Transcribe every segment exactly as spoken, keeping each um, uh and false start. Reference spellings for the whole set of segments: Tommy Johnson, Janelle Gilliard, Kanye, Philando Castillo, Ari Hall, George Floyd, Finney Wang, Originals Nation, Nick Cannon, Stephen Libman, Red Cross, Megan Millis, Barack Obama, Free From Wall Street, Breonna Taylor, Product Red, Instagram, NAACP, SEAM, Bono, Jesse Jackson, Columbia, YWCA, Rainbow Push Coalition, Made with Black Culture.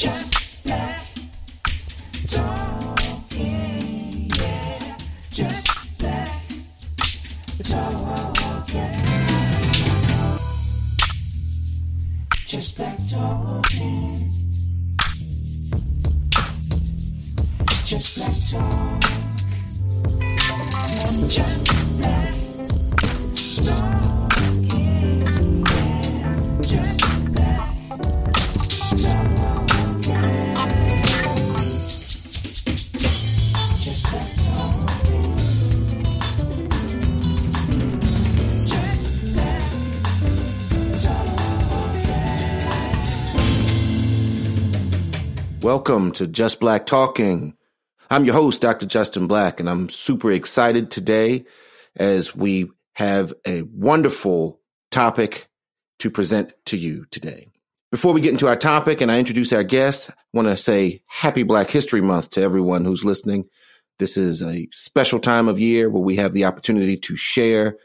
Just Black Talking, yeah. Just Black Talking. Just Black Talking. Just Black Talk. Just Black Talking, yeah. Just Black Talking. Just Black Talking. Just Black Talking. Welcome to Just Black Talking. I'm your host, Doctor Justin Black, and I'm super excited today as we have a wonderful topic to present to you today. Before we get into our topic and I introduce our guest, I want to say happy Black History Month to everyone who's listening. This is a special time of year where we have the opportunity to share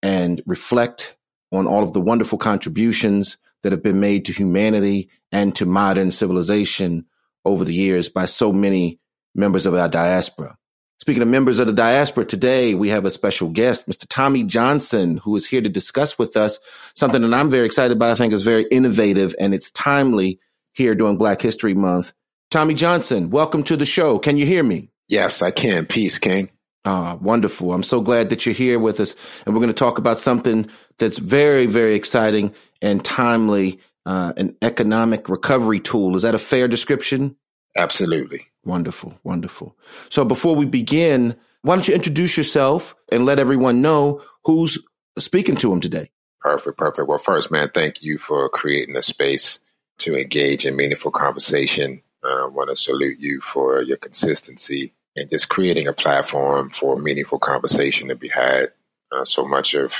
and reflect on all of the wonderful contributions that have been made to humanity and to modern civilization over the years by so many members of our diaspora. Speaking of members of the diaspora, today we have a special guest, Mister Tommy Johnson, who is here to discuss with us something that I'm very excited about. I think is very innovative and it's timely here during Black History Month. Tommy Johnson, welcome to the show. Can you hear me? Yes, I can. Peace, King. Ah, wonderful. I'm so glad that you're here with us. And we're going to talk about something that's very, very exciting and timely, uh, an economic recovery tool. Is that a fair description? Absolutely. Wonderful, wonderful. So before we begin, why don't you introduce yourself and let everyone know who's speaking to them today? Perfect, perfect. Well, first, man, thank you for creating a space to engage in meaningful conversation. I want to salute you for your consistency and just creating a platform for meaningful conversation to be had. Uh, so much of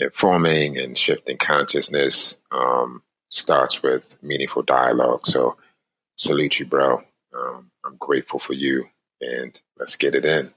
informing and shifting consciousness um, starts with meaningful dialogue. So salute you, bro. Um, I'm grateful for you, and let's get it in.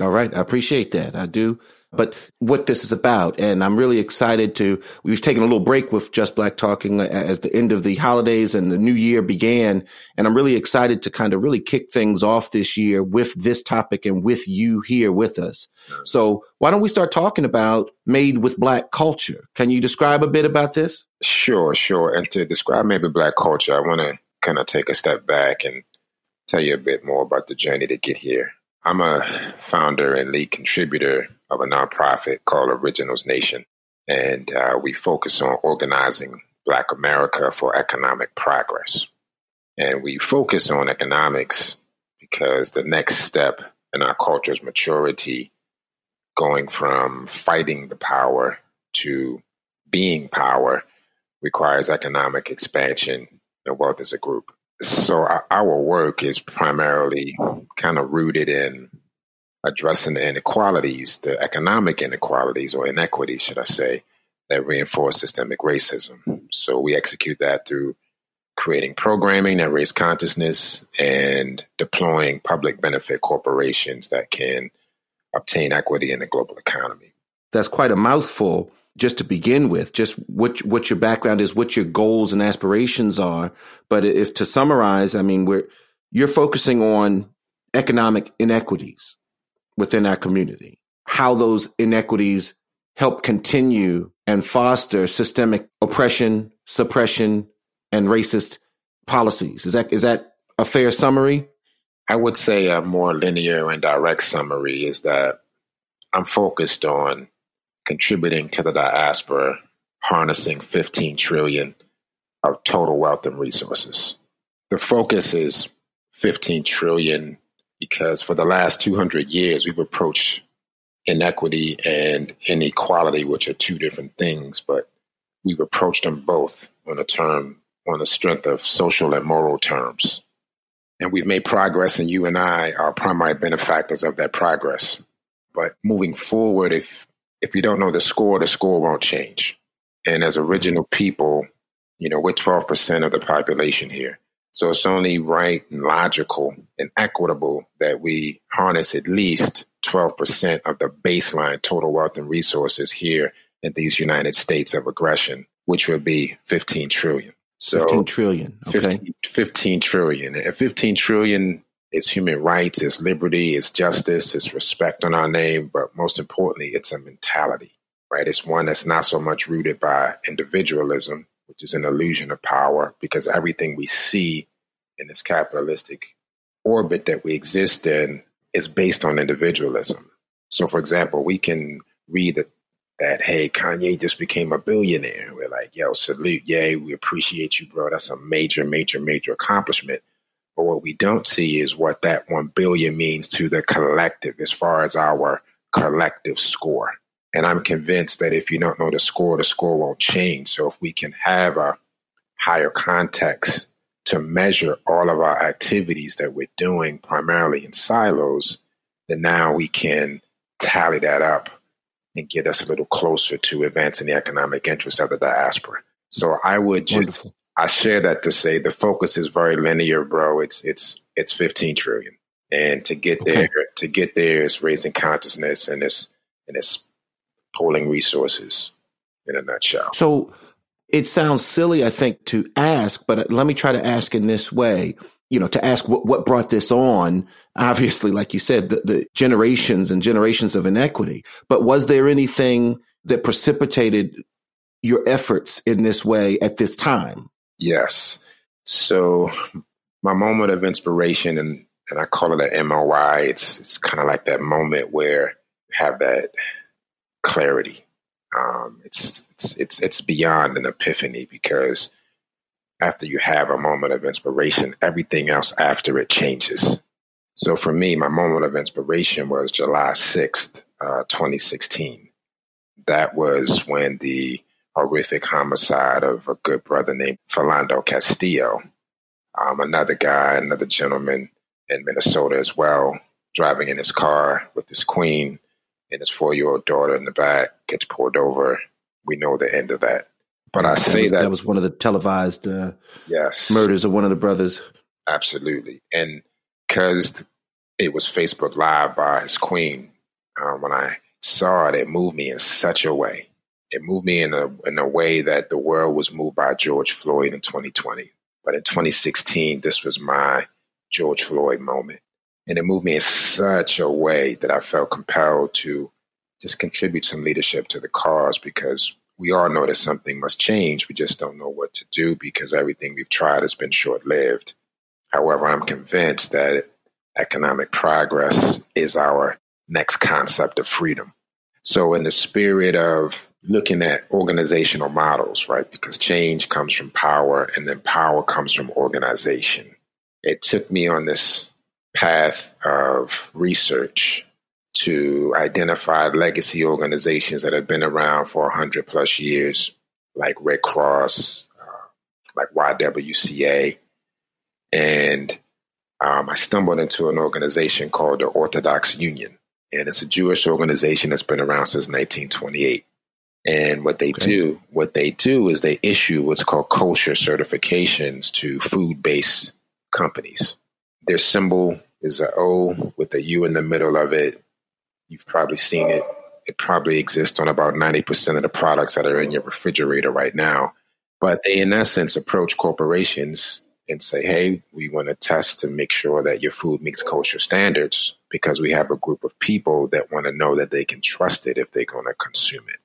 All right. I appreciate that. I do. But what this is about, and I'm really excited to, we've taken a little break with Just Black Talking as the end of the holidays and the new year began. And I'm really excited to kind of really kick things off this year with this topic and with you here with us. So why don't we start talking about Made with Black Culture? Can you describe a bit about this? Sure, sure. And to describe Made with Black Culture, I want to kind of take a step back and tell you a bit more about the journey to get here. I'm a founder and lead contributor of a nonprofit called Originals Nation, and uh, we focus on organizing Black America for economic progress. And we focus on economics because the next step in our culture's maturity, going from fighting the power to being power, requires economic expansion and wealth as a group. So our work is primarily kind of rooted in addressing the inequalities, the economic inequalities or inequities, should I say, that reinforce systemic racism. So we execute that through creating programming that raises consciousness and deploying public benefit corporations that can obtain equity in the global economy. That's quite a mouthful. Just to begin with, just what what your background is, what your goals and aspirations are. But if to summarize, I mean, we're you're focusing on economic inequities within our community, how those inequities help continue and foster systemic oppression, suppression, and racist policies. Is that is that a fair summary? I would say a more linear and direct summary is that I'm focused on contributing to the diaspora, harnessing fifteen trillion of total wealth and resources. The focus is fifteen trillion because for the last two hundred years, we've approached inequity and inequality, which are two different things, but we've approached them both on a term, on the strength of social and moral terms. And we've made progress, and you and I are primary benefactors of that progress. But moving forward, if If you don't know the score, the score won't change. And as original people, you know, we're twelve percent of the population here. So it's only right and logical and equitable that we harness at least twelve percent of the baseline total wealth and resources here in these United States of aggression, which would be fifteen trillion. So fifteen trillion. Okay. fifteen, fifteen trillion. And fifteen trillion is human rights, it's liberty, it's justice, it's respect on our name. But most importantly, it's a mentality, right? It's one that's not so much rooted by individualism, which is an illusion of power, because everything we see in this capitalistic orbit that we exist in is based on individualism. So, for example, we can read that, that hey, Kanye just became a billionaire. We're like, yo, salute, yay, we appreciate you, bro. That's a major, major, major accomplishment. But what we don't see is what that one billion means to the collective as far as our collective score. And I'm convinced that if you don't know the score, the score won't change. So if we can have a higher context to measure all of our activities that we're doing primarily in silos, then now we can tally that up and get us a little closer to advancing the economic interests of the diaspora. So I would just, Wonderful. I share that to say the focus is very linear, bro. It's, it's, it's fifteen trillion. And to get okay. there, to get there is raising consciousness and it's, and it's pooling resources in a nutshell. So it sounds silly, I think, to ask, but let me try to ask in this way. You know, to ask what, what brought this on, obviously, like you said, the, the generations and generations of inequity. But was there anything that precipitated your efforts in this way at this time? Yes. So my moment of inspiration, and, and I call it an M O I, it's, it's kind of like that moment where you have that clarity. Um, it's, it's, it's, it's beyond an epiphany, because after you have a moment of inspiration, everything else after it changes. So for me, my moment of inspiration was July sixth, uh, twenty sixteen. That was when the horrific homicide of a good brother named Philando Castillo, um, another guy, another gentleman in Minnesota as well, driving in his car with his queen and his four-year-old daughter in the back, gets pulled over. We know the end of that. But I say that was, that, that was one of the televised uh, yes. murders of one of the brothers. Absolutely. And because it was Facebook Live by his queen, uh, when I saw it, it moved me in such a way. It moved me in a in a way that the world was moved by George Floyd in twenty twenty. But in twenty sixteen, this was my George Floyd moment. And it moved me in such a way that I felt compelled to just contribute some leadership to the cause, because we all know that something must change. We just don't know what to do, because everything we've tried has been short-lived. However, I'm convinced that economic progress is our next concept of freedom. So in the spirit of looking at organizational models, right, because change comes from power and then power comes from organization, it took me on this path of research to identify legacy organizations that have been around for one hundred plus years, like Red Cross, uh, like Y W C A. And um, I stumbled into an organization called the Orthodox Union. And it's a Jewish organization that's been around since nineteen twenty-eight. And what they okay. do, what they do is they issue what's called kosher certifications to food-based companies. Their symbol is an O with a U in the middle of it. You've probably seen it. It probably exists on about ninety percent of the products that are in your refrigerator right now. But they, in essence, approach corporations and say, hey, we want to test to make sure that your food meets kosher standards, because we have a group of people that want to know that they can trust it if they're going to consume it.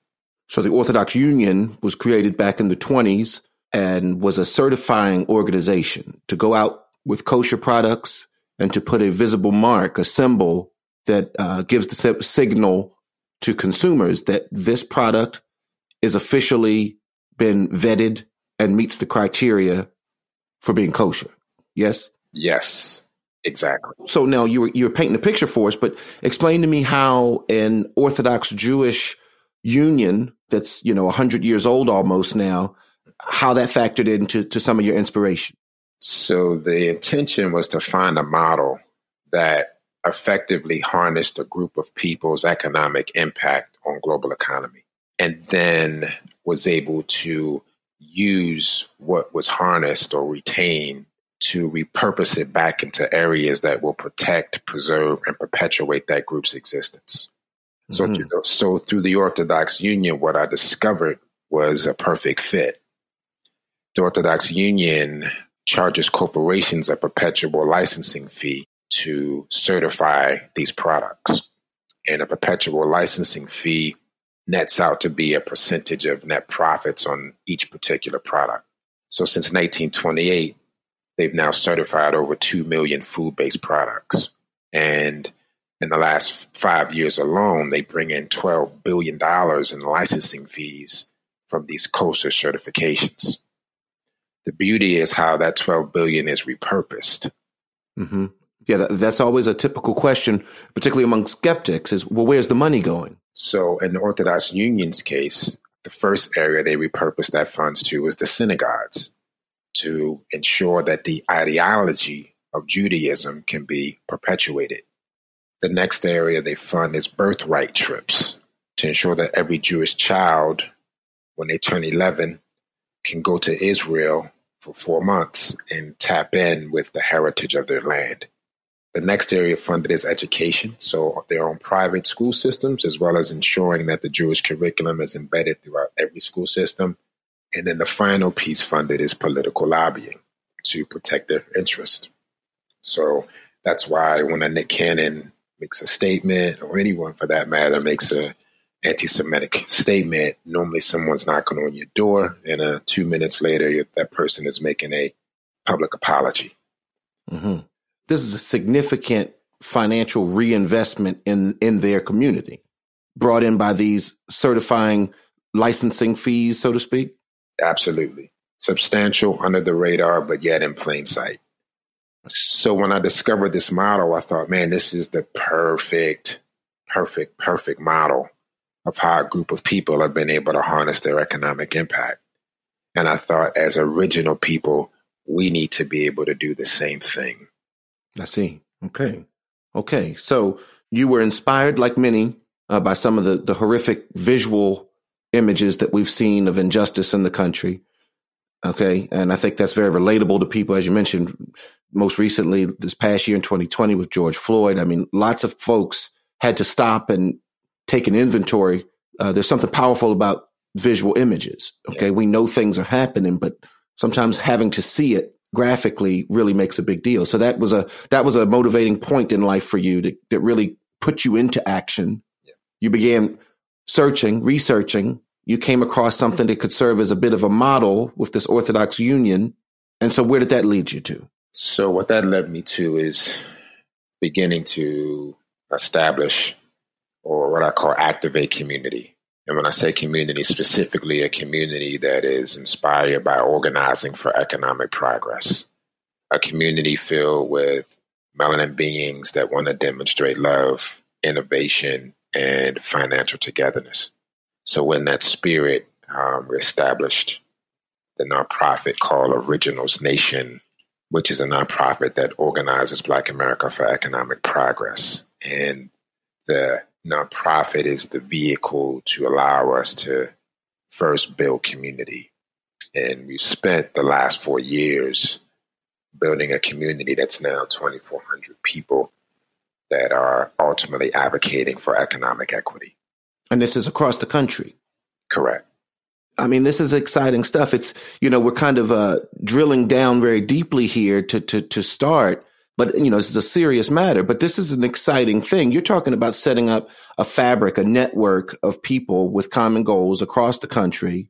So the Orthodox Union was created back in the twenties and was a certifying organization to go out with kosher products and to put a visible mark, a symbol, that uh, gives the signal to consumers that this product is officially been vetted and meets the criteria for being kosher. Yes? Yes, exactly. So now you were, you were painting a picture for us, but explain to me how an Orthodox Jewish union that's, you know, one hundred years old almost now, how that factored into to some of your inspiration. So the intention was to find a model that effectively harnessed a group of people's economic impact on global economy, and then was able to use what was harnessed or retained to repurpose it back into areas that will protect, preserve, and perpetuate that group's existence. So, mm-hmm. you know, so through the Orthodox Union, what I discovered was a perfect fit. The Orthodox Union charges corporations a perpetual licensing fee to certify these products. And a perpetual licensing fee nets out to be a percentage of net profits on each particular product. So since nineteen twenty-eight, they've now certified over two million food-based products. And in the last five years alone, they bring in twelve billion dollars in licensing fees from these kosher certifications. The beauty is how that twelve billion dollars is repurposed. Mm-hmm. Yeah, that, that's always a typical question, particularly among skeptics, is, well, where's the money going? So in the Orthodox Union's case, the first area they repurposed that funds to was the synagogues, to ensure that the ideology of Judaism can be perpetuated. The next area they fund is birthright trips, to ensure that every Jewish child, when they turn eleven, can go to Israel for four months and tap in with the heritage of their land. The next area funded is education, so their own private school systems, as well as ensuring that the Jewish curriculum is embedded throughout every school system. And then the final piece funded is political lobbying to protect their interest. So that's why when a Nick Cannon makes a statement, or anyone for that matter makes a anti-Semitic statement, normally someone's knocking on your door, and uh, two minutes later, that person is making a public apology. Mm-hmm. This is a significant financial reinvestment in, in their community, brought in by these certifying licensing fees, so to speak? Absolutely. Substantial, under the radar, but yet in plain sight. So when I discovered this model, I thought, man, this is the perfect, perfect, perfect model of how a group of people have been able to harness their economic impact. And I thought, as original people, we need to be able to do the same thing. I see. Okay. Okay. So you were inspired, like many, uh, by some of the, the horrific visual images that we've seen of injustice in the country. Okay. And I think that's very relatable to people, as you mentioned, most recently this past year in twenty twenty with George Floyd. I mean, lots of folks had to stop and take an inventory. Uh, there's something powerful about visual images. Okay. Yeah. We know things are happening, but sometimes having to see it graphically really makes a big deal. So that was a, that was a motivating point in life for you to, that really put you into action. Yeah. You began searching, researching. You came across something that could serve as a bit of a model with this Orthodox Union. And so where did that lead you to? So what that led me to is beginning to establish, or what I call, activate community. And when I say community, specifically a community that is inspired by organizing for economic progress, a community filled with melanin beings that want to demonstrate love, innovation, and financial togetherness. So in that spirit, um, we established the nonprofit called Originals Nation, which is a nonprofit that organizes Black America for economic progress. And the nonprofit is the vehicle to allow us to first build community. And we've spent the last four years building a community that's now twenty-four hundred people that are ultimately advocating for economic equity. And this is across the country. Correct. I mean, this is exciting stuff. It's, you know, we're kind of uh, drilling down very deeply here to to to start. But, you know, this is a serious matter, but this is an exciting thing. You're talking about setting up a fabric, a network of people with common goals across the country.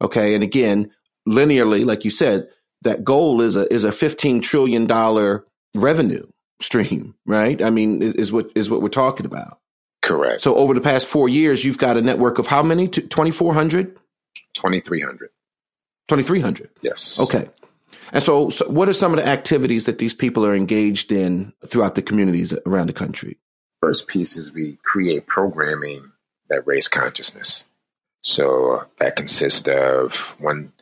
Okay. And again, linearly, like you said, that goal is a, is a fifteen trillion dollars revenue stream, right? I mean, is what, is what we're talking about. Correct. So over the past four years, you've got a network of how many? twenty-four hundred? twenty-three hundred. twenty-three hundred? Yes. Okay. And so, so what are some of the activities that these people are engaged in throughout the communities around the country? First piece is we create programming that raise consciousness. So that consists of one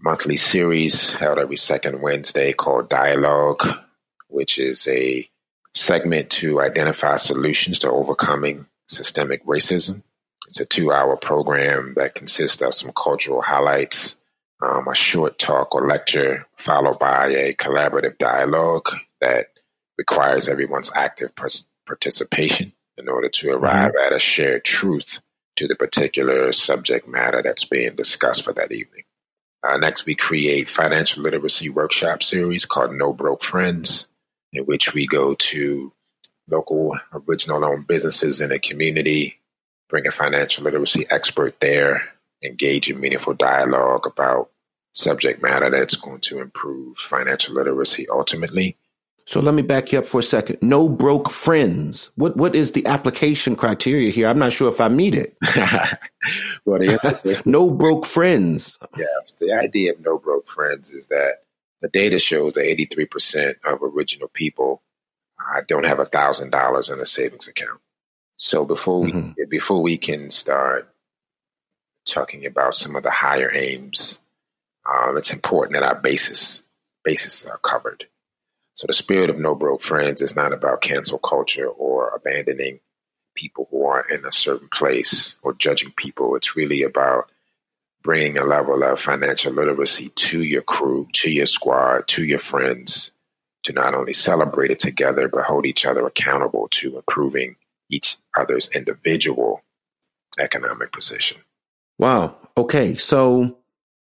monthly series held every second Wednesday called Dialogue, which is a segment to identify solutions to overcoming systemic racism. It's a two-hour program that consists of some cultural highlights, Um, a short talk or lecture, followed by a collaborative dialogue that requires everyone's active pers- participation in order to arrive mm-hmm. at a shared truth to the particular subject matter that's being discussed for that evening. Uh, next, we create financial literacy workshop series called No Broke Friends, in which we go to local original-owned businesses in the community, bring a financial literacy expert there, engage in meaningful dialogue about subject matter that's going to improve financial literacy ultimately. So let me back you up for a second. No Broke Friends. What What is the application criteria here? I'm not sure if I meet it. Well, the No Broke Friends. Yes, the idea of No Broke Friends is that the data shows that eighty-three percent of original people uh, don't have one thousand dollars in a savings account. So before we, mm-hmm. before we can start talking about some of the higher aims, um, it's important that our basis bases are covered. So the spirit of No Broke Friends is not about cancel culture or abandoning people who are in a certain place or judging people. It's really about bringing a level of financial literacy to your crew, to your squad, to your friends, to not only celebrate it together, but hold each other accountable to improving each other's individual economic position. Wow. Okay. So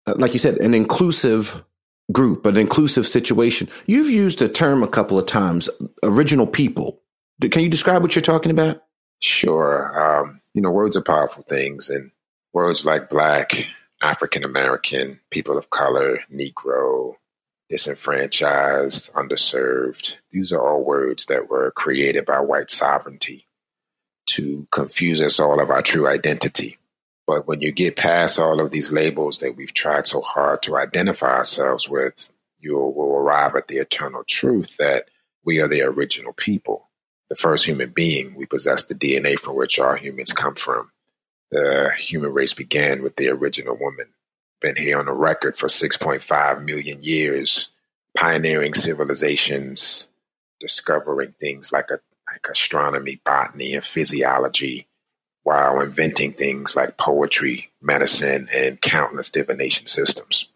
uh, like you said, an inclusive group, an inclusive situation. You've used the term a couple of times, original people. Can you describe what you're talking about? Sure. Um, you know, words are powerful things, and words like Black, African-American, people of color, Negro, disenfranchised, underserved. These are all words that were created by white sovereignty to confuse us all of our true identity. But when you get past all of these labels that we've tried so hard to identify ourselves with, you will arrive at the eternal truth that we are the original people, the first human being. We possess the D N A from which all humans come from. The human race began with the original woman. Been here on the record for six point five million years, pioneering civilizations, discovering things like a like astronomy, botany, and physiology, while inventing things like poetry, medicine, and countless divination systems.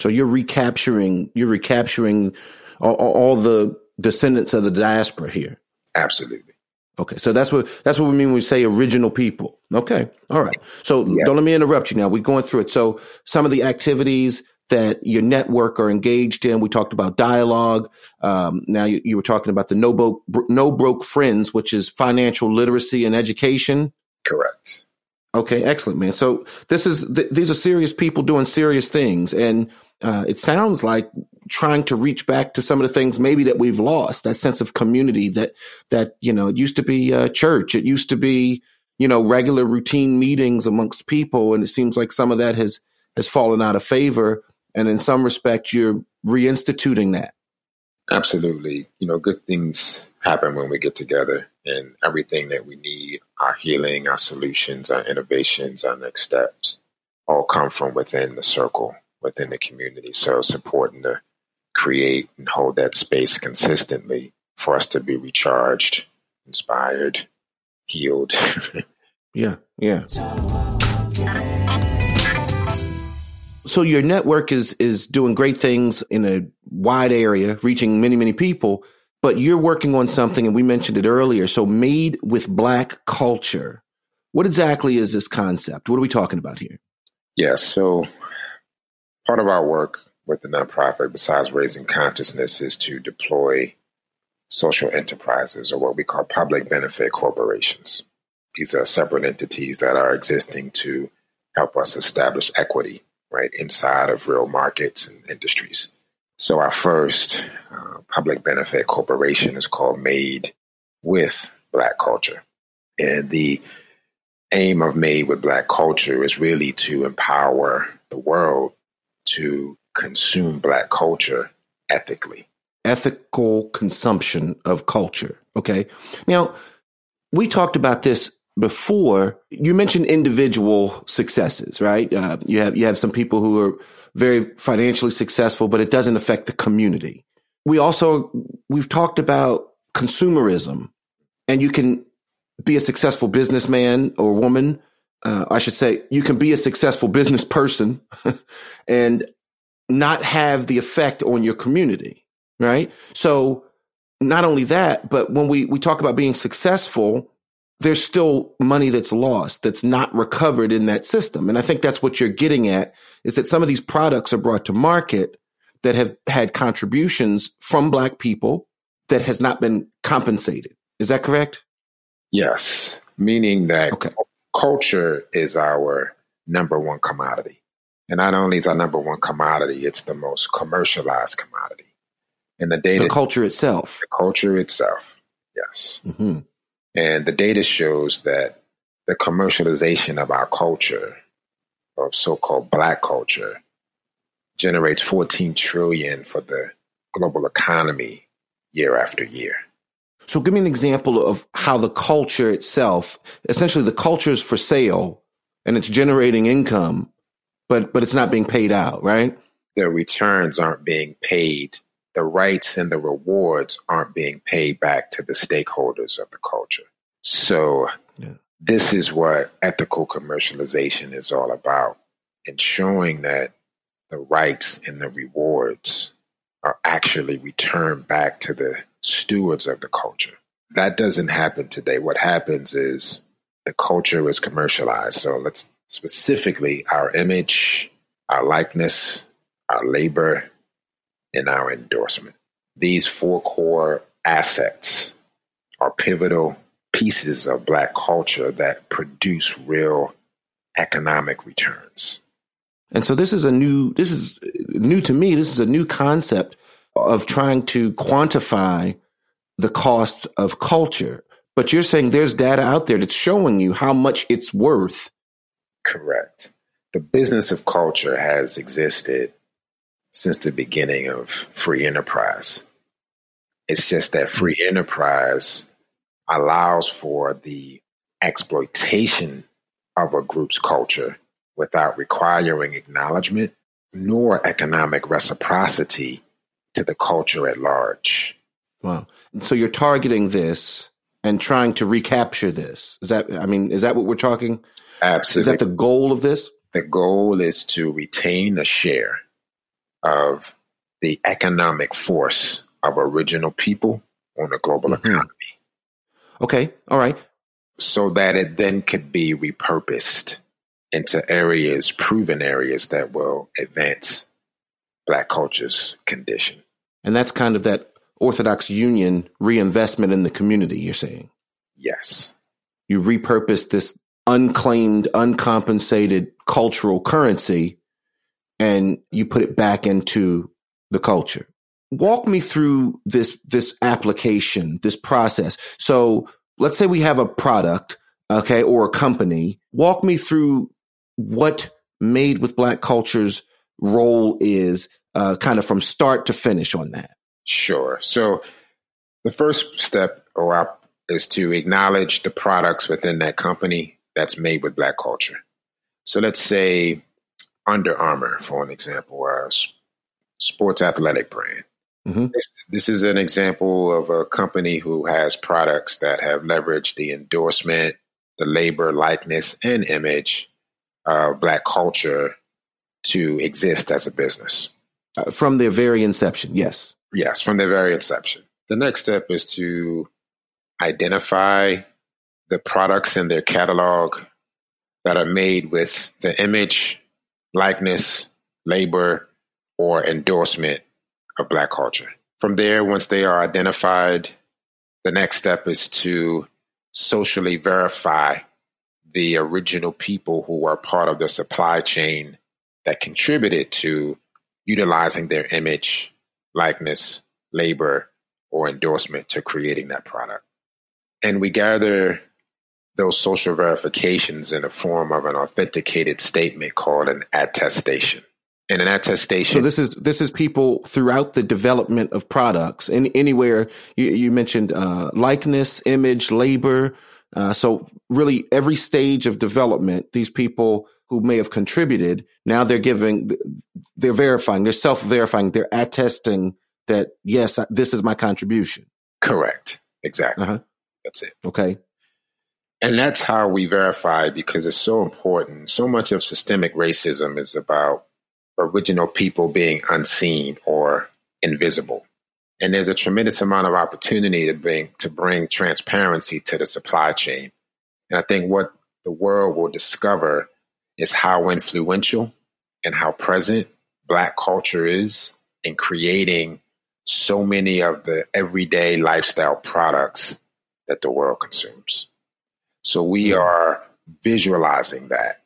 So you're recapturing you're recapturing all, all the descendants of the diaspora here. Absolutely. Okay, so that's what that's what we mean when we say original people. Okay, all right. So yeah. Don't let me interrupt you now. We're going through it. So some of the activities that your network are engaged in, we talked about dialogue. Um, now you, you were talking about the no, Bo- no Broke Friends, which is financial literacy and education. Correct. Okay, excellent, man. So this is th- these are serious people doing serious things, and uh, it sounds like trying to reach back to some of the things maybe that we've lost, that sense of community that that you know it used to be uh, church, it used to be you know regular routine meetings amongst people, and it seems like some of that has has fallen out of favor. And in some respect, you're reinstituting that. Absolutely. You know, good things happen when we get together, and everything that we need, our healing, our solutions, our innovations, our next steps, all come from within the circle, within the community. So it's important to create and hold that space consistently for us to be recharged, inspired, healed. Yeah, yeah. So your network is is doing great things in a wide area, reaching many, many people, but you're working on something, and we mentioned it earlier. So Made with Black Culture. What exactly is this concept? What are we talking about here? Yeah, so part of our work with the nonprofit, besides raising consciousness, is to deploy social enterprises, or what we call public benefit corporations. These are separate entities that are existing to help us establish equity, right, inside of real markets and industries. So our first uh, public benefit corporation is called Made with Black Culture. And the aim of Made with Black Culture is really to empower the world to consume Black culture ethically. Ethical consumption of culture. Okay. Now, we talked about this before. You mentioned individual successes, right? Uh, you have you have some people who are very financially successful, but it doesn't affect the community. We also, we've talked about consumerism, and you can be a successful businessman or woman. Uh, I should say you can be a successful business person and not have the effect on your community, right? So not only that, but when we, we talk about being successful, there's still money that's lost, that's not recovered in that system. And I think that's what you're getting at, is that some of these products are brought to market that have had contributions from Black people that has not been compensated. Is that correct? Yes. Meaning that okay. culture is our number one commodity. And not only is our number one commodity, it's the most commercialized commodity. And the data. The culture itself. The culture itself. Yes. Mm-hmm. And the data shows that the commercialization of our culture, of so-called Black culture, generates fourteen trillion dollars for the global economy year after year. So give me an example of how the culture itself, essentially the culture is for sale and it's generating income, but, but it's not being paid out, right? The returns aren't being paid. The rights and the rewards aren't being paid back to the stakeholders of the culture. So yeah. This is what ethical commercialization is all about, ensuring that the rights and the rewards are actually returned back to the stewards of the culture. That doesn't happen today. What happens is the culture is commercialized. So let's specifically our image, our likeness, our labor, in our endorsement. These four core assets are pivotal pieces of Black culture that produce real economic returns. And so this is a new, this is new to me. This is a new concept of trying to quantify the costs of culture. But you're saying there's data out there that's showing you how much it's worth. Correct. The business of culture has existed since the beginning of free enterprise. It's just that free enterprise allows for the exploitation of a group's culture without requiring acknowledgement nor economic reciprocity to the culture at large. Wow. So you're targeting this and trying to recapture this. Is that, I mean, is that what we're talking? Absolutely. Is that the goal of this? The goal is to retain a share of the economic force of original people on a global mm-hmm. economy. Okay, all right. So that it then could be repurposed into areas, proven areas that will advance Black culture's condition. And that's kind of that Orthodox Union reinvestment in the community, you're saying? Yes. You repurpose this unclaimed, uncompensated cultural currency and you put it back into the culture. Walk me through this this application, this process. So let's say we have a product, okay, or a company. Walk me through what Made with Black Culture's role is, uh, kind of from start to finish on that. Sure. So the first step or up is to acknowledge the products within that company that's made with Black culture. So let's say Under Armour, for an example, a sports athletic brand. Mm-hmm. This, this is an example of a company who has products that have leveraged the endorsement, the labor, likeness, and image of Black culture to exist as a business. Uh, from their very inception, yes. Yes, from their very inception. The next step is to identify the products in their catalog that are made with the image, likeness, labor, or endorsement of Black culture. From there, once they are identified, the next step is to socially verify the original people who are part of the supply chain that contributed to utilizing their image, likeness, labor, or endorsement to creating that product. And we gather those social verifications in the form of an authenticated statement called an attestation. And an attestation. So this is this is people throughout the development of products. And anywhere you, you mentioned uh, likeness, image, labor. Uh, so really, every stage of development, these people who may have contributed now they're giving, they're verifying, they're self-verifying, they're attesting that yes, this is my contribution. Correct. Exactly. Uh-huh. That's it. Okay. And that's how we verify, because it's so important. So much of systemic racism is about original people being unseen or invisible. And there's a tremendous amount of opportunity to bring, to bring transparency to the supply chain And I think what the world will discover is how influential and how present Black culture is in creating so many of the everyday lifestyle products that the world consumes. So we are visualizing that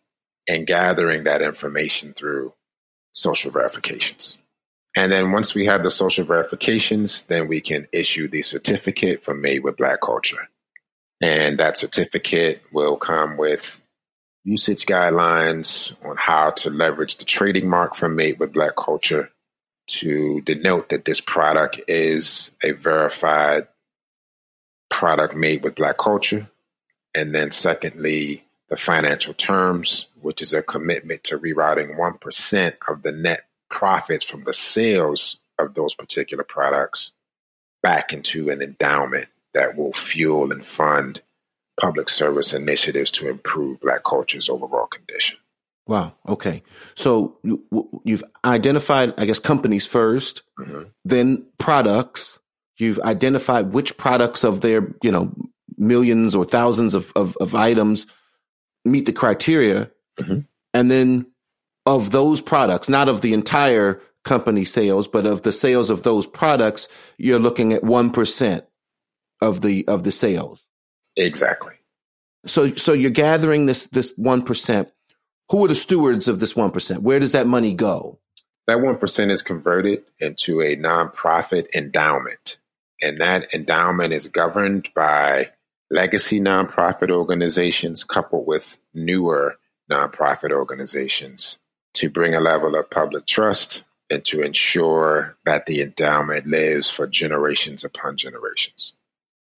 and gathering that information through social verifications. And then once we have the social verifications, then we can issue the certificate for Made with Black Culture. And that certificate will come with usage guidelines on how to leverage the trading mark from Made with Black Culture to denote that this product is a verified product made with Black culture. And then secondly, the financial terms, which is a commitment to rerouting one percent of the net profits from the sales of those particular products back into an endowment that will fuel and fund public service initiatives to improve Black culture's overall condition. Wow. Okay. So you've identified, I guess, companies first, mm-hmm. then products. You've identified which products of their, you know, millions or thousands of, of, of items meet the criteria. Mm-hmm. And then of those products, not of the entire company sales, but of the sales of those products, you're looking at one percent of the, of the sales. Exactly. So, so you're gathering this, this one percent. Who are the stewards of this one percent? Where does that money go? That one percent is converted into a nonprofit endowment. And that endowment is governed by legacy nonprofit organizations coupled with newer nonprofit organizations to bring a level of public trust and to ensure that the endowment lives for generations upon generations.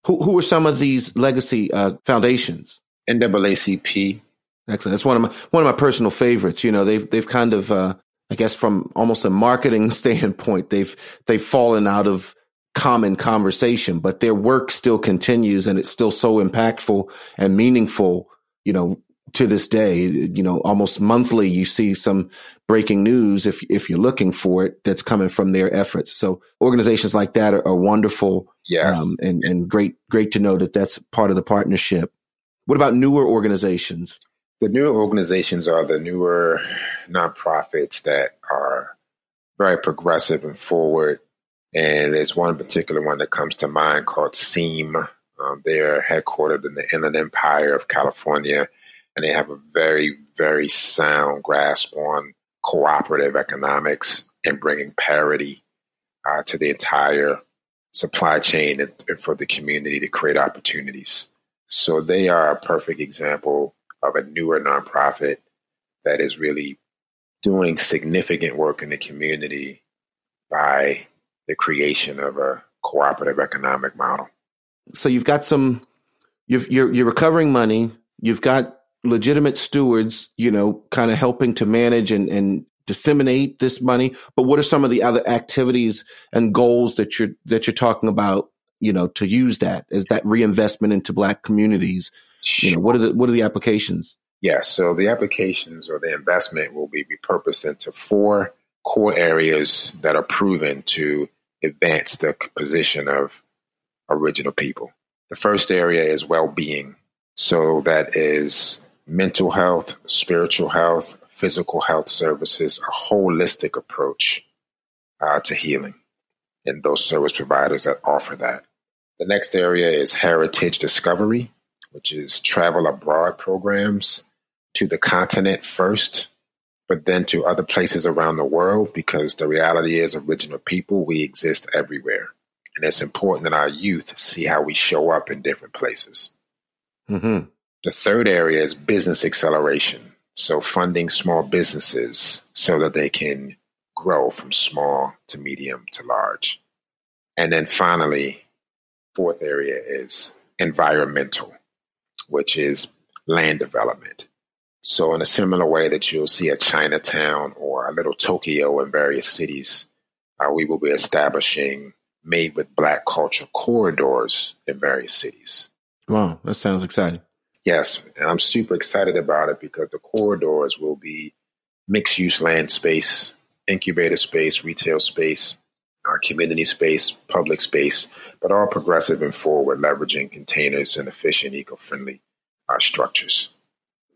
Who, who are some of these legacy uh, foundations? N double A C P. Excellent. That's one of my one of my personal favorites. You know, they've they've kind of, uh, I guess, from almost a marketing standpoint, they've they've fallen out of common conversation, but their work still continues, and it's still so impactful and meaningful. You know, to this day, you know, almost monthly, you see some breaking news if if you're looking for it that's coming from their efforts. So organizations like that are, are wonderful. Yes, um, and and great great to know that that's part of the partnership. What about newer organizations? The newer organizations are the newer nonprofits that are very progressive and forward. And there's one particular one that comes to mind called SEAM. Um, they're headquartered in the Inland Empire of California, and they have a very, very sound grasp on cooperative economics and bringing parity uh, to the entire supply chain and, and for the community to create opportunities. So they are a perfect example of a newer nonprofit that is really doing significant work in the community by the creation of a cooperative economic model. So you've got some, you've, you're, you're recovering money. You've got legitimate stewards, you know, kind of helping to manage and, and disseminate this money. But what are some of the other activities and goals that you're, that you're talking about, you know, to use that as that reinvestment into Black communities? You know, what are the what are the applications? Yeah, so the applications or the investment will be repurposed into four core areas that are proven to advance the position of original people. The first area is well-being. So that is mental health, spiritual health, physical health services, a holistic approach uh, to healing, and those service providers that offer that. The next area is heritage discovery, which is travel abroad programs to the continent first, but then to other places around the world, because the reality is original people, we exist everywhere. And it's important that our youth see how we show up in different places. Mm-hmm. The third area is business acceleration. So funding small businesses so that they can grow from small to medium to large. And then finally, fourth area is environmental, which is land development. So in a similar way that you'll see a Chinatown or a little Tokyo in various cities, uh, we will be establishing Made with Black Culture corridors in various cities. Wow, that sounds exciting. Yes, and I'm super excited about it because the corridors will be mixed-use land space, incubator space, retail space, our community space, public space, but all progressive and forward, leveraging containers and efficient, eco-friendly our structures.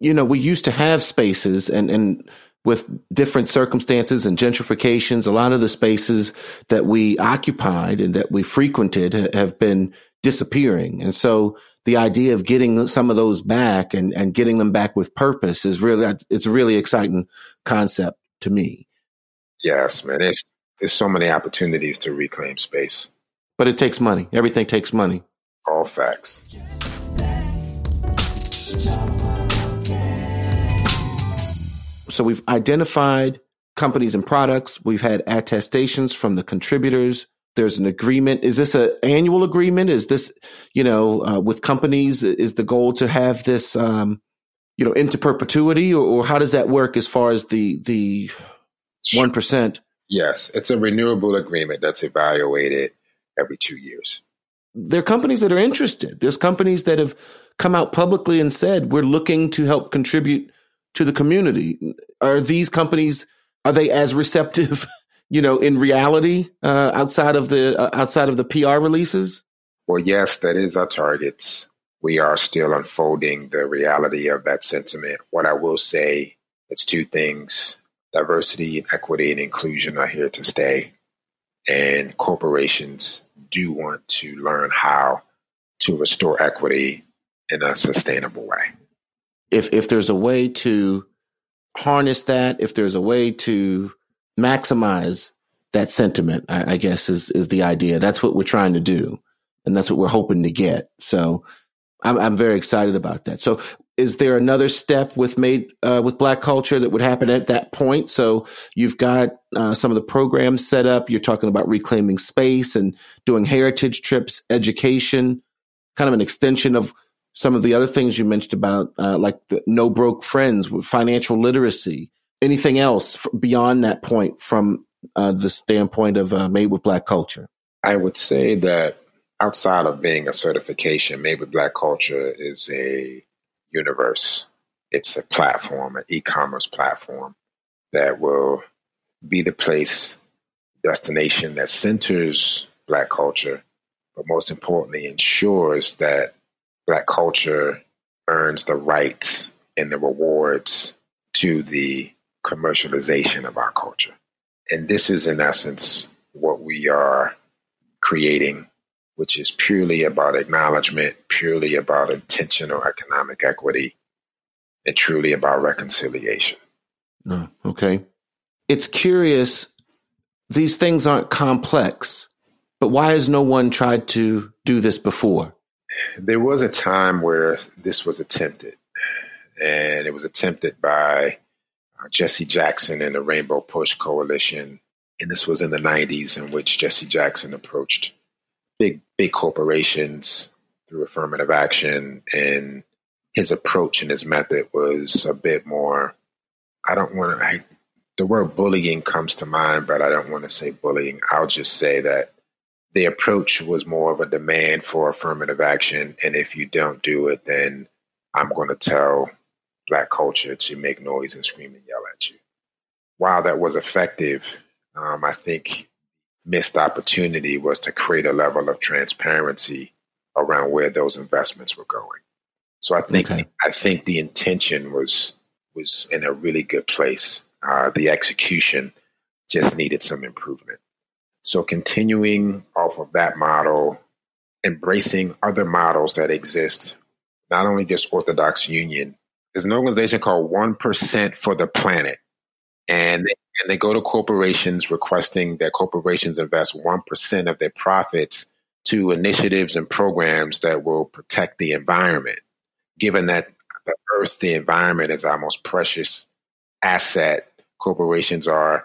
You know, we used to have spaces and, and with different circumstances and gentrifications, a lot of the spaces that we occupied and that we frequented have been disappearing. And so the idea of getting some of those back and, and getting them back with purpose is really, it's a really exciting concept to me. Yes, man. It's, there's so many opportunities to reclaim space. But it takes money. Everything takes money. All facts. So we've identified companies and products. We've had attestations from the contributors. There's an agreement. Is this an annual agreement? Is this, you know, uh, with companies, is the goal to have this, um, you know, into perpetuity, or, or how does that work as far as the the one percent? Yes, it's a renewable agreement that's evaluated every two years. There are companies that are interested. There's companies that have come out publicly and said, we're looking to help contribute to the community. Are these companies, are they as receptive, you know, in reality, uh, outside of the uh, outside of the P R releases? Well, yes, that is our targets. We are still unfolding the reality of that sentiment. What I will say, it's two things. Diversity, equity, and inclusion are here to stay. And corporations do want to learn how to restore equity in a sustainable way. If if there's a way to harness that, if there's a way to maximize that sentiment, I, I guess is is the idea. That's what we're trying to do, and that's what we're hoping to get. So I'm I'm very excited about that. So is there another step with made uh, with Black Culture that would happen at that point? So you've got uh, some of the programs set up. You're talking about reclaiming space and doing heritage trips, education, kind of an extension of some of the other things you mentioned about, uh, like the No Broke Friends, financial literacy, anything else f- beyond that point from uh, the standpoint of uh, Made with Black Culture? I would say that outside of being a certification, Made with Black Culture is a universe. It's a platform, an e-commerce platform that will be the place, destination that centers Black culture, but most importantly, ensures that Black culture earns the rights and the rewards to the commercialization of our culture. And this is, in essence, what we are creating, which is purely about acknowledgement, purely about intentional economic equity, and truly about reconciliation. Oh, okay. It's curious. These things aren't complex, but why has no one tried to do this before? There was a time where this was attempted, and it was attempted by uh, Jesse Jackson and the Rainbow Push Coalition. And this was in the nineties, in which Jesse Jackson approached big, big corporations through affirmative action. And his approach and his method was a bit more, I don't want to, the word bullying comes to mind, but I don't want to say bullying. I'll just say that the approach was more of a demand for affirmative action. And if you don't do it, then I'm going to tell Black culture to make noise and scream and yell at you. While that was effective, um, I think missed opportunity was to create a level of transparency around where those investments were going. So I think okay. I think the intention was was in a really good place. Uh, the execution just needed some improvement. So continuing off of that model, embracing other models that exist, not only just Orthodox Union, there's an organization called one percent for the Planet. And, and they go to corporations requesting that corporations invest one percent of their profits to initiatives and programs that will protect the environment, given that the earth, the environment is our most precious asset. Corporations are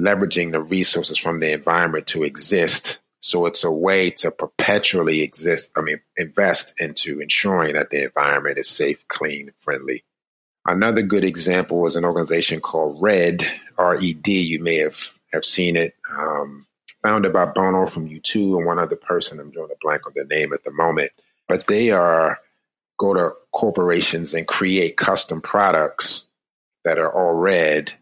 leveraging the resources from the environment to exist. So it's a way to perpetually exist, I mean, invest into ensuring that the environment is safe, clean, friendly. Another good example is an organization called Red, R E D. You may have, have seen it, um, founded by Bono from U two and one other person. I'm drawing a blank on their name at the moment. But they are go to corporations and create custom products that are all red.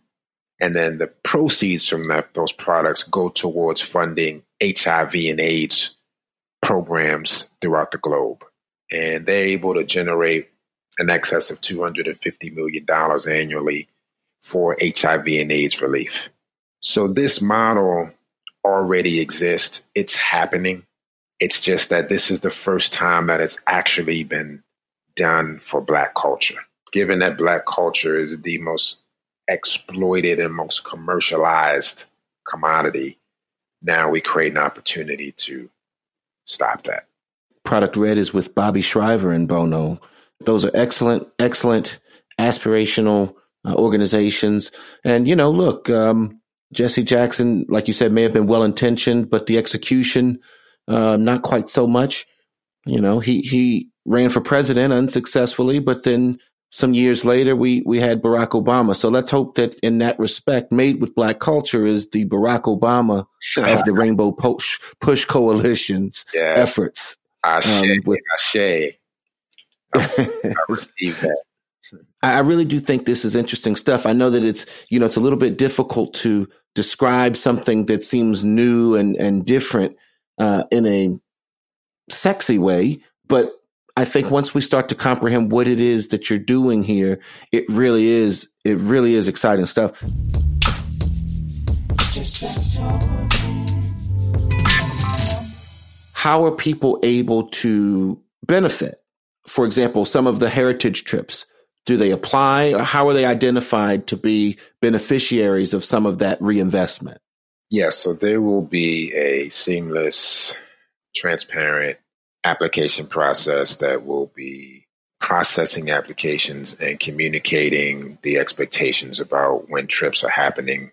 And then the proceeds from that, those products go towards funding H I V and AIDS programs throughout the globe. And they're able to generate in excess of two hundred fifty million dollars annually for H I V and AIDS relief. So this model already exists. It's happening. It's just that this is the first time that it's actually been done for Black culture, given that Black culture is the most exploited and most commercialized commodity. Now we create an opportunity to stop that. Product Red is with Bobby Shriver and Bono. Those are excellent, excellent aspirational uh, organizations. And, you know, look, um, Jesse Jackson, like you said, may have been well-intentioned, but the execution, uh, not quite so much. You know, he, he ran for president unsuccessfully, but then some years later, we, we had Barack Obama. So let's hope that in that respect, Made with Black Culture is the Barack Obama sure. of the Rainbow Push, Push Coalition's yeah. efforts. Ashe, um, with, Ashe. I received that. I really do think this is interesting stuff. I know that it's, you know, it's a little bit difficult to describe something that seems new and, and different uh, in a sexy way. But I think once we start to comprehend what it is that you're doing here, it really is, it really is exciting stuff. How are people able to benefit? For example, some of the heritage trips, do they apply or how are they identified to be beneficiaries of some of that reinvestment? Yes, so there will be a seamless, transparent application process that will be processing applications and communicating the expectations about when trips are happening,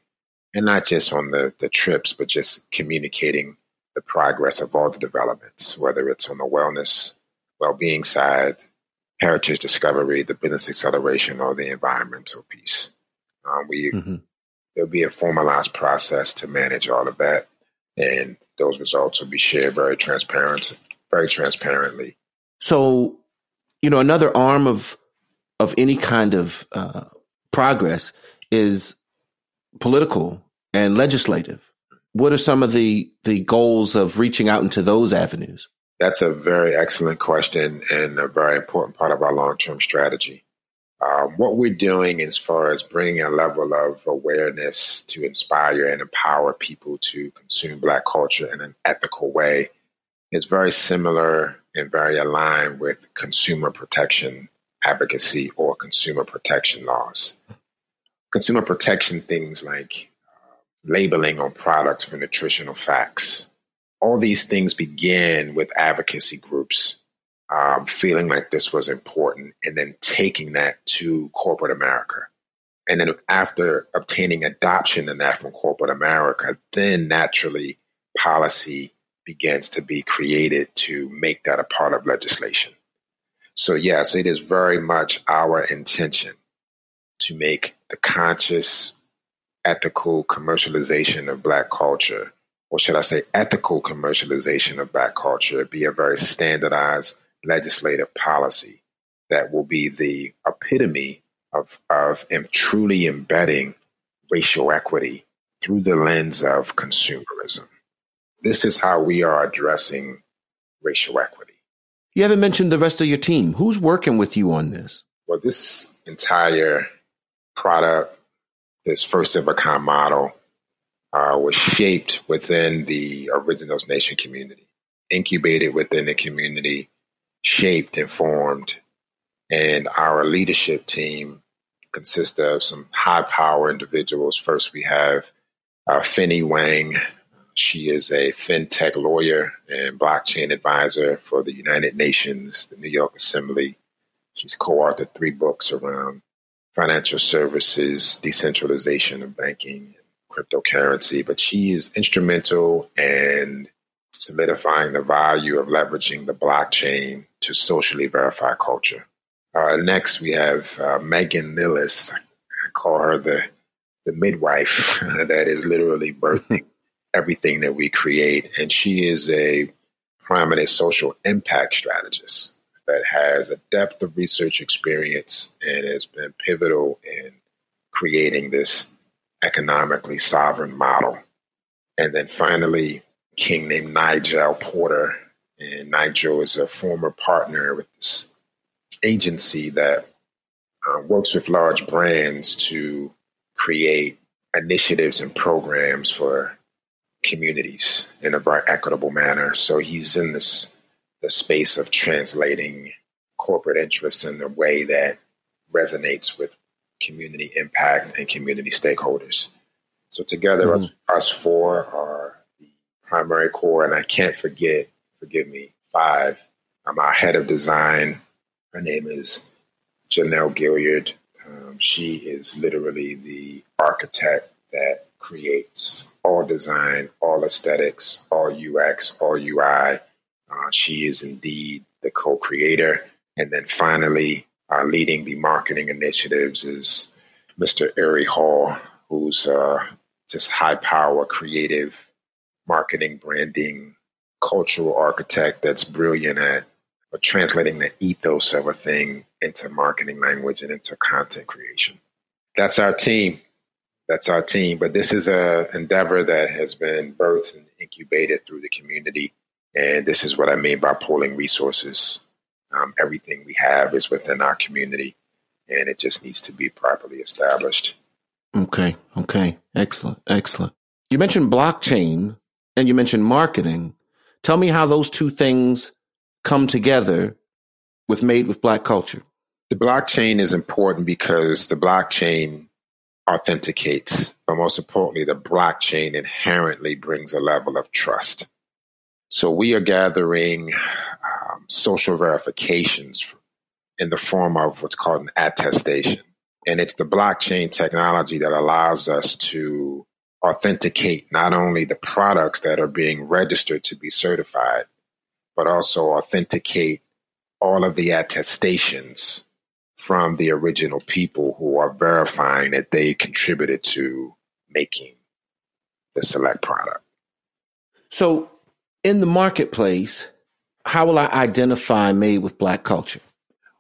and not just on the, the trips, but just communicating the progress of all the developments, whether it's on the wellness, well-being side, heritage discovery, the business acceleration, or the environmental piece. Um, we mm-hmm. There'll be a formalized process to manage all of that, and those results will be shared very transparent, very transparently. So, you know, another arm of of any kind of uh, progress is political and legislative. What are some of the the goals of reaching out into those avenues? That's a very excellent question and a very important part of our long-term strategy. Uh, what we're doing as far as bringing a level of awareness to inspire and empower people to consume Black culture in an ethical way is very similar and very aligned with consumer protection advocacy or consumer protection laws. Consumer protection things like uh, labeling on products for nutritional facts. All these things begin with advocacy groups um, feeling like this was important and then taking that to corporate America. And then after obtaining adoption in that from corporate America, then naturally policy begins to be created to make that a part of legislation. So yes, it is very much our intention to make the conscious, ethical commercialization of Black culture, or should I say ethical commercialization of Black culture, be a very standardized legislative policy that will be the epitome of, of truly embedding racial equity through the lens of consumerism. This is how we are addressing racial equity. You haven't mentioned the rest of your team. Who's working with you on this? Well, this entire product, this first-of-a-kind model, Uh, was shaped within the Originals Nation community, incubated within the community, shaped and formed. And our leadership team consists of some high power individuals. First, we have uh, Finney Wang. She is a fintech lawyer and blockchain advisor for the United Nations, the New York Assembly. She's co-authored three books around financial services, decentralization of banking, cryptocurrency, but she is instrumental in solidifying the value of leveraging the blockchain to socially verify culture. Uh, next, we have uh, Megan Millis. I call her the, the midwife that is literally birthing everything that we create. And she is a prominent social impact strategist that has a depth of research experience and has been pivotal in creating this economically sovereign model. And then finally, a king named Nigel Porter. And Nigel is a former partner with this agency that uh, works with large brands to create initiatives and programs for communities in a very equitable manner. So he's in this the space of translating corporate interests in a way that resonates with community impact and community stakeholders. So together, mm-hmm. us, us four are the primary core, and I can't forget, forgive me, five. I'm our head of design. Her name is Janelle Gilliard. Um, she is literally the architect that creates all design, all aesthetics, all U X, all U I. Uh, she is indeed the co-creator. And then finally, uh, leading the marketing initiatives is Mister Ari Hall, who's uh, just high-power, creative, marketing, branding, cultural architect that's brilliant at translating the ethos of a thing into marketing language and into content creation. That's our team. That's our team. But this is an endeavor that has been birthed and incubated through the community. And this is what I mean by pooling resources. Um, everything we have is within our community, and it just needs to be properly established. Okay. Okay. Excellent. Excellent. You mentioned blockchain and you mentioned marketing. Tell me how those two things come together with Made with Black Culture. The blockchain is important because the blockchain authenticates, but most importantly, the blockchain inherently brings a level of trust. So we are gathering um, social verifications in the form of what's called an attestation. And it's the blockchain technology that allows us to authenticate not only the products that are being registered to be certified, but also authenticate all of the attestations from the original people who are verifying that they contributed to making the select product. So in the marketplace, how will I identify Made with Black Culture?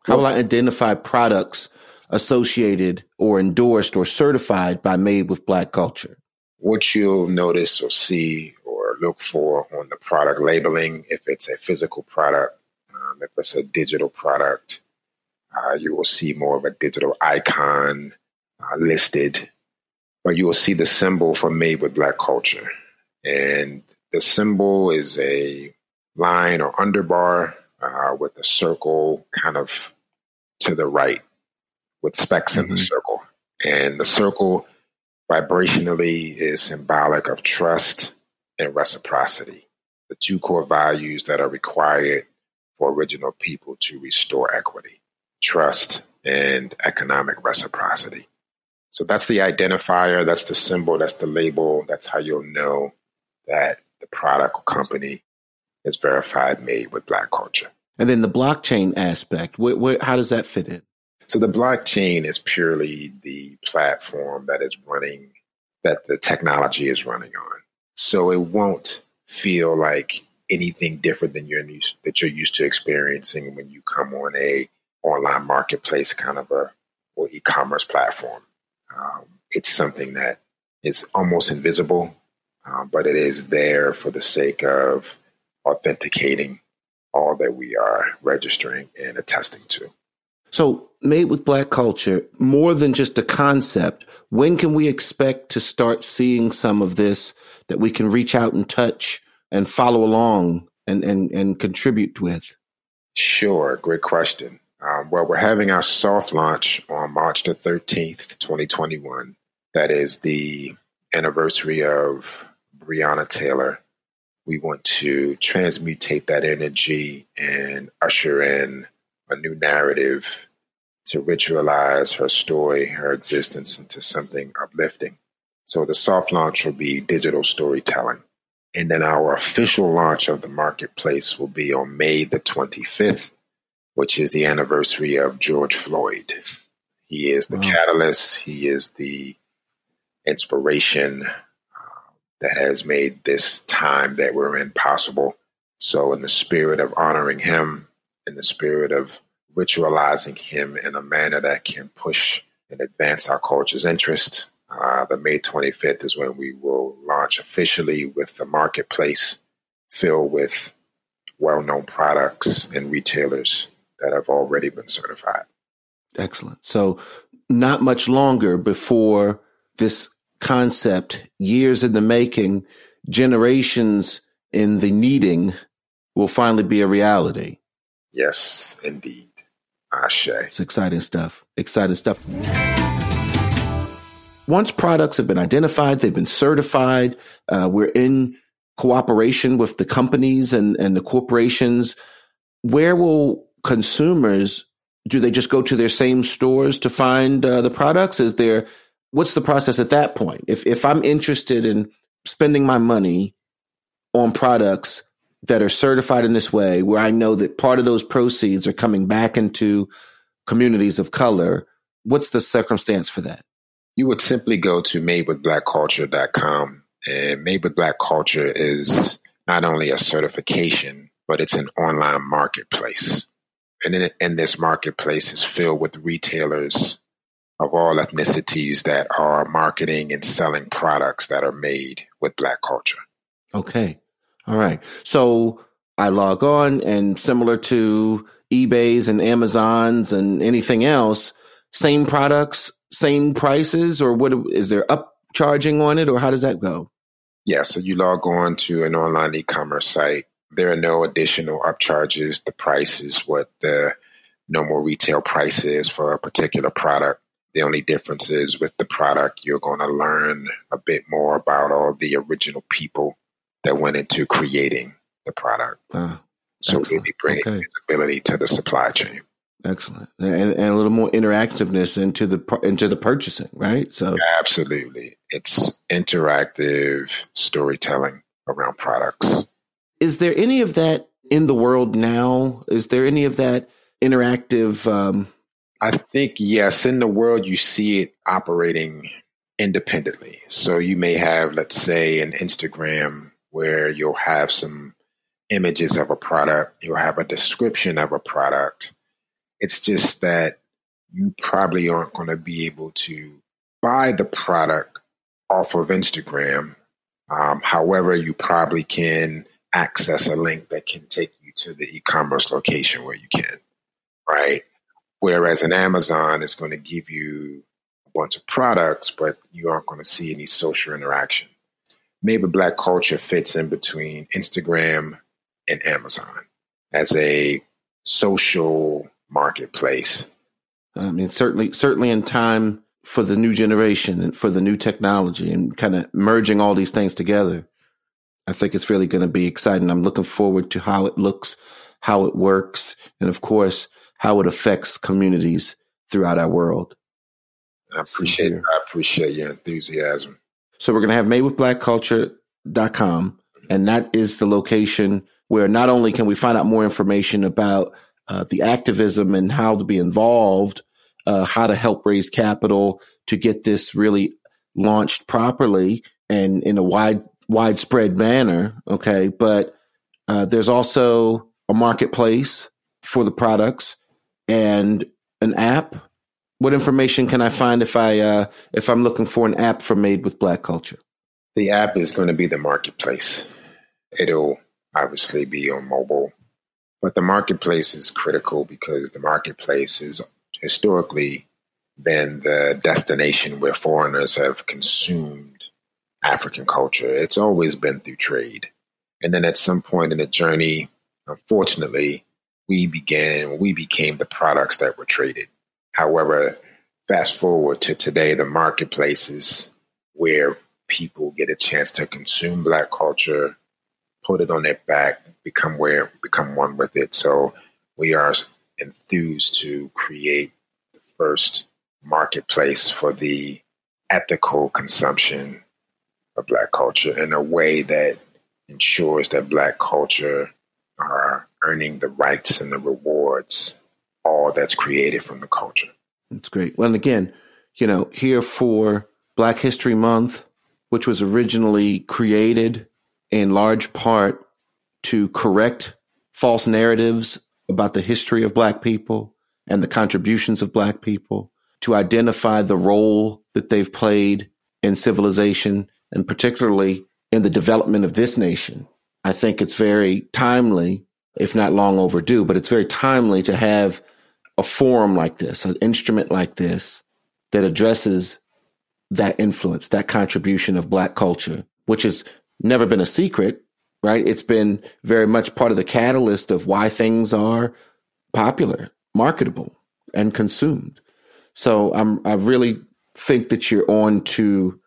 How will I identify products associated or endorsed or certified by Made with Black Culture? What you'll notice or see or look for on the product labeling, if it's a physical product, um, if it's a digital product, uh, you will see more of a digital icon uh, listed, but you will see the symbol for Made with Black Culture. And the symbol is a line or underbar uh, with a circle kind of to the right with specks mm-hmm. in the circle. And the circle vibrationally is symbolic of trust and reciprocity, the two core values that are required for original people to restore equity, trust and economic reciprocity. So that's the identifier, that's the symbol, that's the label, that's how you'll know that the product or company is verified Made with Black Culture. And then the blockchain aspect, where, where, how does that fit in? So the blockchain is purely the platform that is running, that the technology is running on. So it won't feel like anything different than you're that you're used to experiencing when you come on a online marketplace kind of a or e-commerce platform. Um, it's something that is almost invisible, um, but it is there for the sake of authenticating all that we are registering and attesting to. So Made with Black Culture, more than just a concept, when can we expect to start seeing some of this that we can reach out and touch and follow along and, and, and contribute with? Sure. Great question. Um, well, we're having our soft launch on March the thirteenth, twenty twenty-one. That is the anniversary of Breonna Taylor. We want to transmutate that energy and usher in a new narrative to ritualize her story, her existence into something uplifting. So the soft launch will be digital storytelling. And then our official launch of the marketplace will be on May the twenty-fifth, which is the anniversary of George Floyd. He is the wow. catalyst. He is the inspiration uh, that has made this time that we're in possible. So in the spirit of honoring him, in the spirit of ritualizing him in a manner that can push and advance our culture's interest. Uh, the May twenty-fifth is when we will launch officially with the marketplace filled with well-known products and retailers that have already been certified. Excellent. So not much longer before this concept, years in the making, generations in the needing, will finally be a reality. Yes, indeed. Ashe. It's exciting stuff. Exciting stuff. Once products have been identified, they've been certified, uh, we're in cooperation with the companies and, and the corporations, where will consumers, do they just go to their same stores to find uh, the products? Is there, what's the process at that point? If if I'm interested in spending my money on products that are certified in this way, where I know that part of those proceeds are coming back into communities of color, what's the circumstance for that? You would simply go to made with black culture dot com. And Made with Black Culture is not only a certification, but it's an online marketplace. And in, in this marketplace is filled with retailers of all ethnicities that are marketing and selling products that are made with Black culture. Okay. All right. So I log on, and similar to eBay's and Amazon's and anything else, same products, same prices, or what is there upcharging on it, or how does that go? Yeah. So you log on to an online e-commerce site. There are no additional upcharges. The price is what the normal retail price is for a particular product. The only difference is with the product, you're going to learn a bit more about all the original people that went into creating the product. Ah, so excellent. Really bringing okay. visibility to the supply chain. Excellent. And, and a little more interactiveness into the into the purchasing, right? So absolutely. It's interactive storytelling around products. Is there any of that in the world now? Is there any of that interactive? Um... I think, yes. In the world, you see it operating independently. So you may have, let's say, an Instagram where you'll have some images of a product. You'll have a description of a product. It's just that you probably aren't going to be able to buy the product off of Instagram. Um, however, you probably can access a link that can take you to the e-commerce location where you can, right? Whereas an Amazon is going to give you a bunch of products, but you aren't going to see any social interaction. Maybe Black Culture fits in between Instagram and Amazon as a social marketplace. I mean, certainly, certainly in time for the new generation and for the new technology and kind of merging all these things together. I think it's really going to be exciting. I'm looking forward to how it looks, how it works, and of course, how it affects communities throughout our world. I appreciate it. I appreciate your enthusiasm. So we're going to have made with black culture dot com, and that is the location where not only can we find out more information about uh, the activism and how to be involved, uh, how to help raise capital to get this really launched properly and in a wide widespread manner, okay, but uh, there's also a marketplace for the products and an app. What information can I find if I uh, if I'm looking for an app for Made with Black Culture? The app is going to be the marketplace. It'll obviously be on mobile, but the marketplace is critical because the marketplace has historically been the destination where foreigners have consumed African culture. It's always been through trade. And then at some point in the journey, unfortunately, we began, we became the products that were traded. However, fast forward to today, the marketplaces where people get a chance to consume Black culture, put it on their back, become where, become one with it. So we are enthused to create the first marketplace for the ethical consumption of Black culture in a way that ensures that Black culture are earning the rights and the rewards, all that's created from the culture. That's great. Well, and again, you know, here for Black History Month, which was originally created in large part to correct false narratives about the history of Black people and the contributions of Black people, to identify the role that they've played in civilization, and particularly in the development of this nation. I think it's very timely if not long overdue, but it's very timely to have a forum like this, an instrument like this, that addresses that influence, that contribution of Black culture, which has never been a secret, right? It's been very much part of the catalyst of why things are popular, marketable, and consumed. So I'm, I really think that you're on to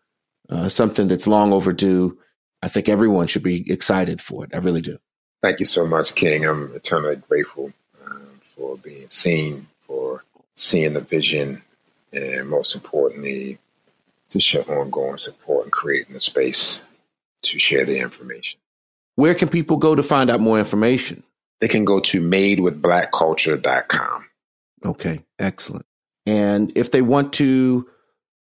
uh, something that's long overdue. I think everyone should be excited for it. I really do. Thank you so much, King. I'm eternally grateful um, for being seen, for seeing the vision, and most importantly, just your ongoing support and creating the space to share the information. Where can people go to find out more information? They can go to made with black culture dot com. Okay, excellent. And if they want to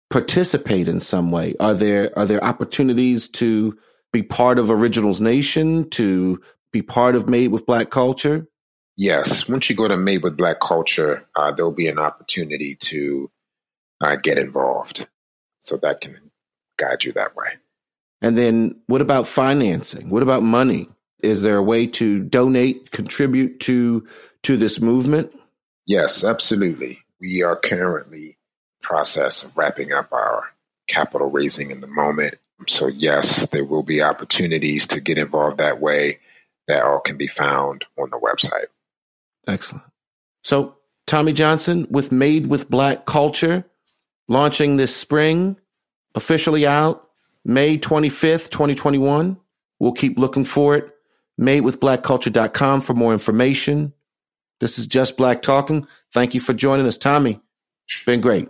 participate in some way, are there are there opportunities to be part of Originals Nation, to be part of Made with Black Culture? Yes. Once you go to Made with Black Culture, uh, there'll be an opportunity to uh, get involved. So that can guide you that way. And then what about financing? What about money? Is there a way to donate, contribute to to this movement? Yes, absolutely. We are currently in the process of wrapping up our capital raising in the moment. So yes, there will be opportunities to get involved that way. That all can be found on the website. Excellent. So, Tommy Johnson with Made with Black Culture, launching this spring, officially out May twenty-fifth, twenty twenty-one. We'll keep looking for it. made with black culture dot com for more information. This is Just Black Talking. Thank you for joining us, Tommy. Been great.